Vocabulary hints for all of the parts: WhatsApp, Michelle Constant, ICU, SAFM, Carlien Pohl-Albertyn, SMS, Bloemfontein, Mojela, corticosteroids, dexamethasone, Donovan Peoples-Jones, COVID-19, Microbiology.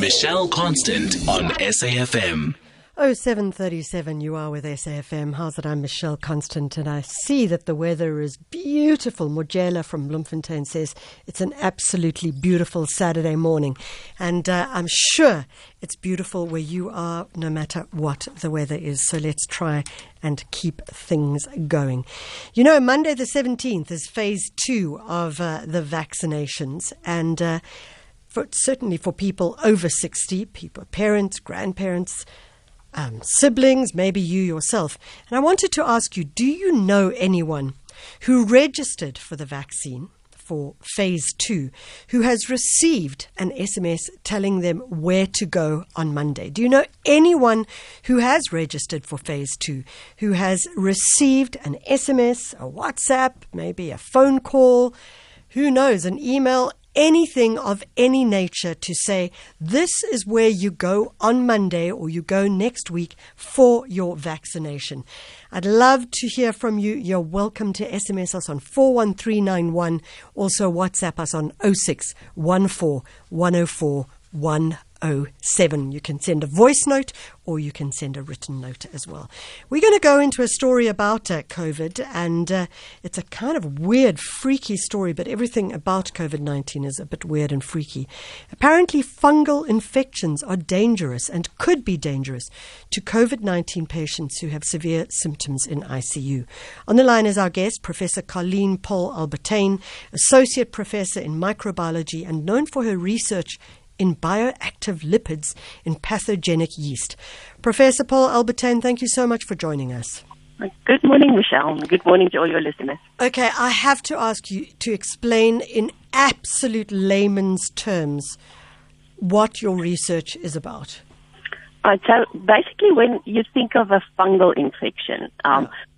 Michelle Constant on SAFM. 7:37, you are with SAFM. How's it? I'm Michelle Constant, and I see that the weather is beautiful. Mojela from Bloemfontein says it's an absolutely beautiful Saturday morning, and I'm sure it's beautiful where you are, no matter what the weather is. So let's try and keep things going. You know, Monday the 17th is phase 2 of the vaccinations, and certainly for people over 60, people, parents, grandparents, siblings, maybe you yourself. And I wanted to ask you, do you know anyone who registered for the vaccine for phase 2 who has received an SMS telling them where to go on Monday? Do you know anyone who has registered for phase 2 who has received an SMS, a WhatsApp, maybe a phone call, who knows, an email, anything of any nature to say, this is where you go on Monday or you go next week for your vaccination? I'd love to hear from you. You're welcome to SMS us on 41391. Also WhatsApp us on 0614 104 107. You can send a voice note or you can send a written note as well. We're going to go into a story about COVID, and it's a kind of weird, freaky story, but everything about COVID-19 is a bit weird and freaky. Apparently, fungal infections are dangerous and could be dangerous to COVID-19 patients who have severe symptoms in ICU. On the line is our guest, Professor Carlien Pohl-Albertyn, Associate Professor in Microbiology and known for her research in bioactive lipids in pathogenic yeast. Professor Pohl-Albertyn, thank you so much for joining us. Good morning, Michelle. Good morning to all your listeners. Okay, I have to ask you to explain in absolute layman's terms what your research is about. So basically, when you think of a fungal infection,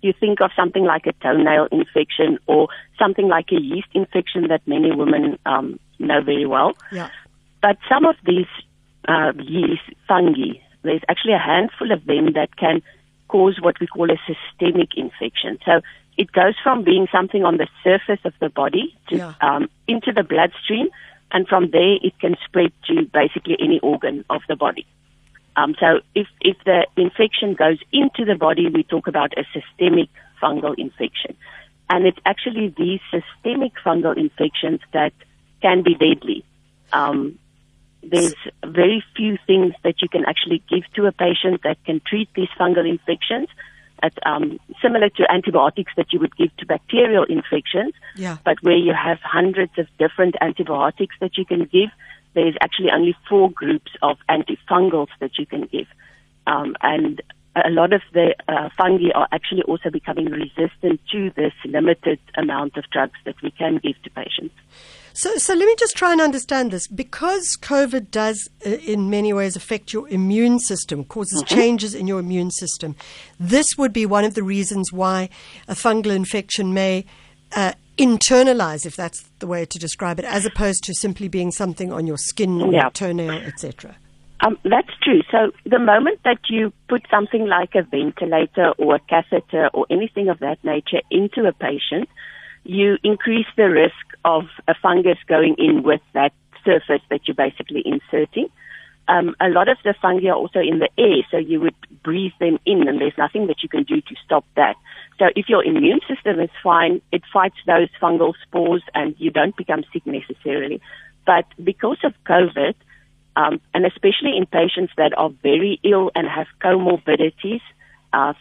you think of something like a toenail infection or something like a yeast infection that many women know very well. Yeah. But some of these yeast fungi, there's actually a handful of them that can cause what we call a systemic infection. So it goes from being something on the surface of the body to, into the bloodstream, and from there it can spread to basically any organ of the body. So if the infection goes into the body, we talk about a systemic fungal infection. And it's actually these systemic fungal infections that can be deadly. There's very few things that you can actually give to a patient that can treat these fungal infections, at, similar to antibiotics that you would give to bacterial infections, but where you have hundreds of different antibiotics that you can give, there's actually only 4 groups of antifungals that you can give. And a lot of the fungi are actually also becoming resistant to this limited amount of drugs that we can give to patients. So let me just try and understand this. Because COVID does, in many ways, affect your immune system, causes changes in your immune system, this would be one of the reasons why a fungal infection may internalize, if that's the way to describe it, as opposed to simply being something on your skin or your toenail, etc. That's true. So the moment that you put something like a ventilator or a catheter or anything of that nature into a patient, you increase the risk of a fungus going in with that surface that you're basically inserting. A lot of the fungi are also in the air, so you would breathe them in, and there's nothing that you can do to stop that. So if your immune system is fine, it fights those fungal spores, and you don't become sick necessarily. But because of COVID, and especially in patients that are very ill and have comorbidities,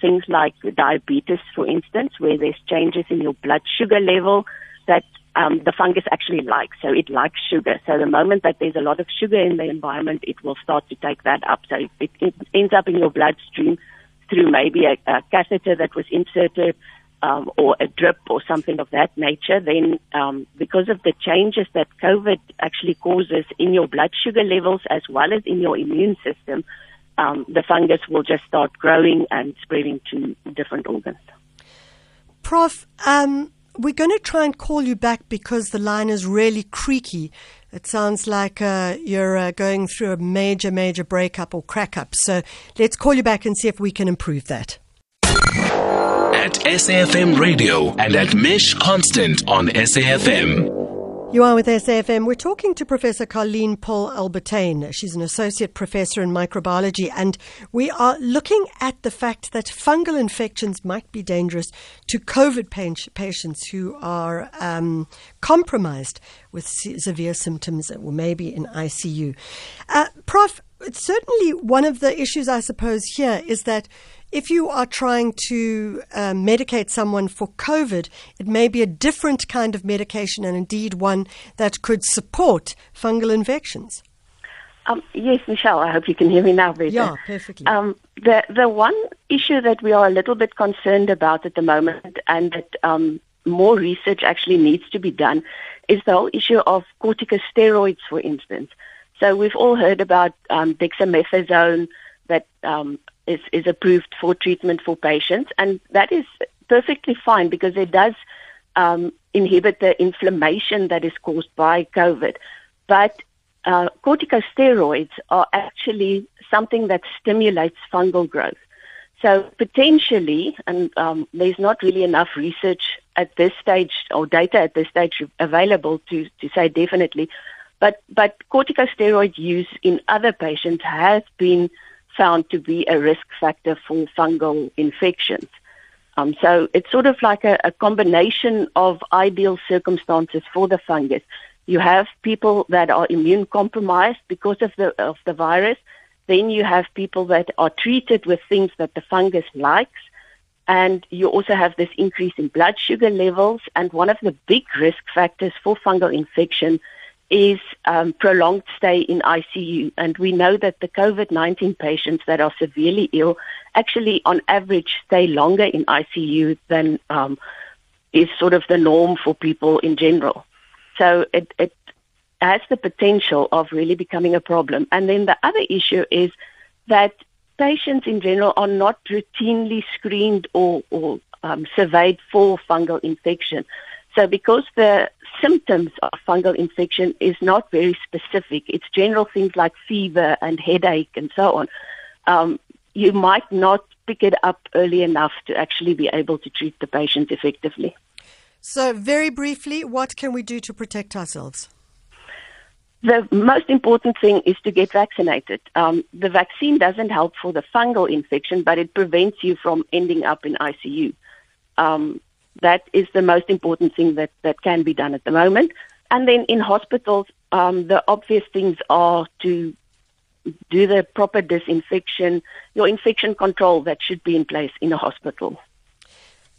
things like diabetes, for instance, where there's changes in your blood sugar level that the fungus actually likes. So it likes sugar. So the moment that there's a lot of sugar in the environment, it will start to take that up. So it ends up in your bloodstream through maybe a catheter that was inserted or a drip or something of that nature. Then because of the changes that COVID actually causes in your blood sugar levels as well as in your immune system, the fungus will just start growing and spreading to different organs. Prof, we're going to try and call you back because the line is really creaky. It sounds like you're going through a major, major breakup or crack-up. So let's call you back and see if we can improve that. At SAFM Radio and at Mish Constant on SAFM. You are with SAFM. We're talking to Professor Carlien Pohl-Albertyn. She's an associate professor in microbiology, and we are looking at the fact that fungal infections might be dangerous to COVID patients who are compromised with severe symptoms or maybe in ICU. Prof, certainly one of the issues, I suppose, here is that if you are trying to medicate someone for COVID, it may be a different kind of medication and indeed one that could support fungal infections. Yes, Michelle, I hope you can hear me now better. Yeah, perfectly. The one issue that we are a little bit concerned about at the moment, and that more research actually needs to be done, is the whole issue of corticosteroids, for instance. So we've all heard about dexamethasone that is approved for treatment for patients, and that is perfectly fine because it does inhibit the inflammation that is caused by COVID. But corticosteroids are actually something that stimulates fungal growth. So potentially, and there's not really enough research at this stage or data at this stage available to say definitely, but corticosteroid use in other patients has been found to be a risk factor for fungal infections. So it's sort of like a combination of ideal circumstances for the fungus. You have people that are immune compromised because of the virus. Then you have people that are treated with things that the fungus likes. And you also have this increase in blood sugar levels. And one of the big risk factors for fungal infection is prolonged stay in ICU. And we know that the COVID-19 patients that are severely ill actually, on average, stay longer in ICU than is sort of the norm for people in general. So it has the potential of really becoming a problem. And then the other issue is that patients in general are not routinely screened or surveyed for fungal infection. So because the symptoms of fungal infection is not very specific, it's general things like fever and headache and so on, you might not pick it up early enough to actually be able to treat the patient effectively. So very briefly, what can we do to protect ourselves? The most important thing is to get vaccinated. The vaccine doesn't help for the fungal infection, but it prevents you from ending up in ICU. That is the most important thing that can be done at the moment. And then in hospitals, the obvious things are to do the proper disinfection, your infection control that should be in place in a hospital.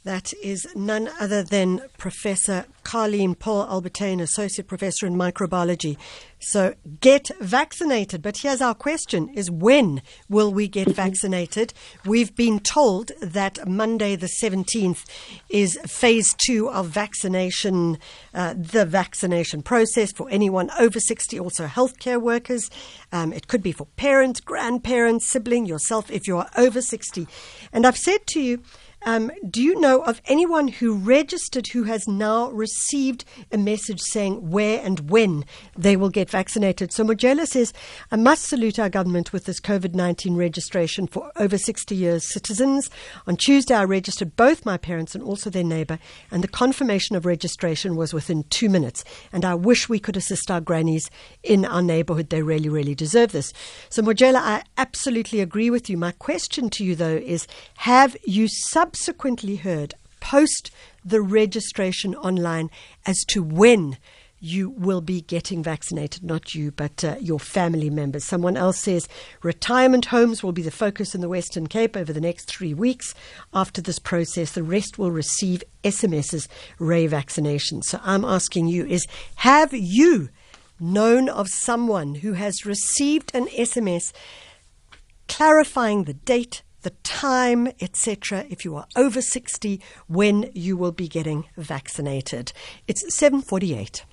That is none other than Professor Carlien Pohl-Albertyn, Associate Professor in Microbiology. So get vaccinated. But here's our question, is when will we get vaccinated? We've been told that Monday the 17th is phase 2 of vaccination, the vaccination process for anyone over 60, also healthcare workers. It could be for parents, grandparents, sibling, yourself if you are over 60. And I've said to you, do you know of anyone who registered who has now received a message saying where and when they will get vaccinated? So Mojela says, I must salute our government with this COVID-19 registration for over 60 years citizens. On Tuesday, I registered both my parents and also their neighbour, and the confirmation of registration was within 2 minutes. And I wish we could assist our grannies in our neighbourhood. They really, really deserve this. So Mojela, I absolutely agree with you. My question to you, though, is have you subsequently heard post the registration online as to when you will be getting vaccinated? Not you, but your family members. Someone else says retirement homes will be the focus in the Western Cape over the next 3 weeks. After this process, the rest will receive SMSs, ray vaccinations. So I'm asking you is, have you known of someone who has received an SMS clarifying the date, the time, etc., if you are over 60, when you will be getting vaccinated? It's 7:48.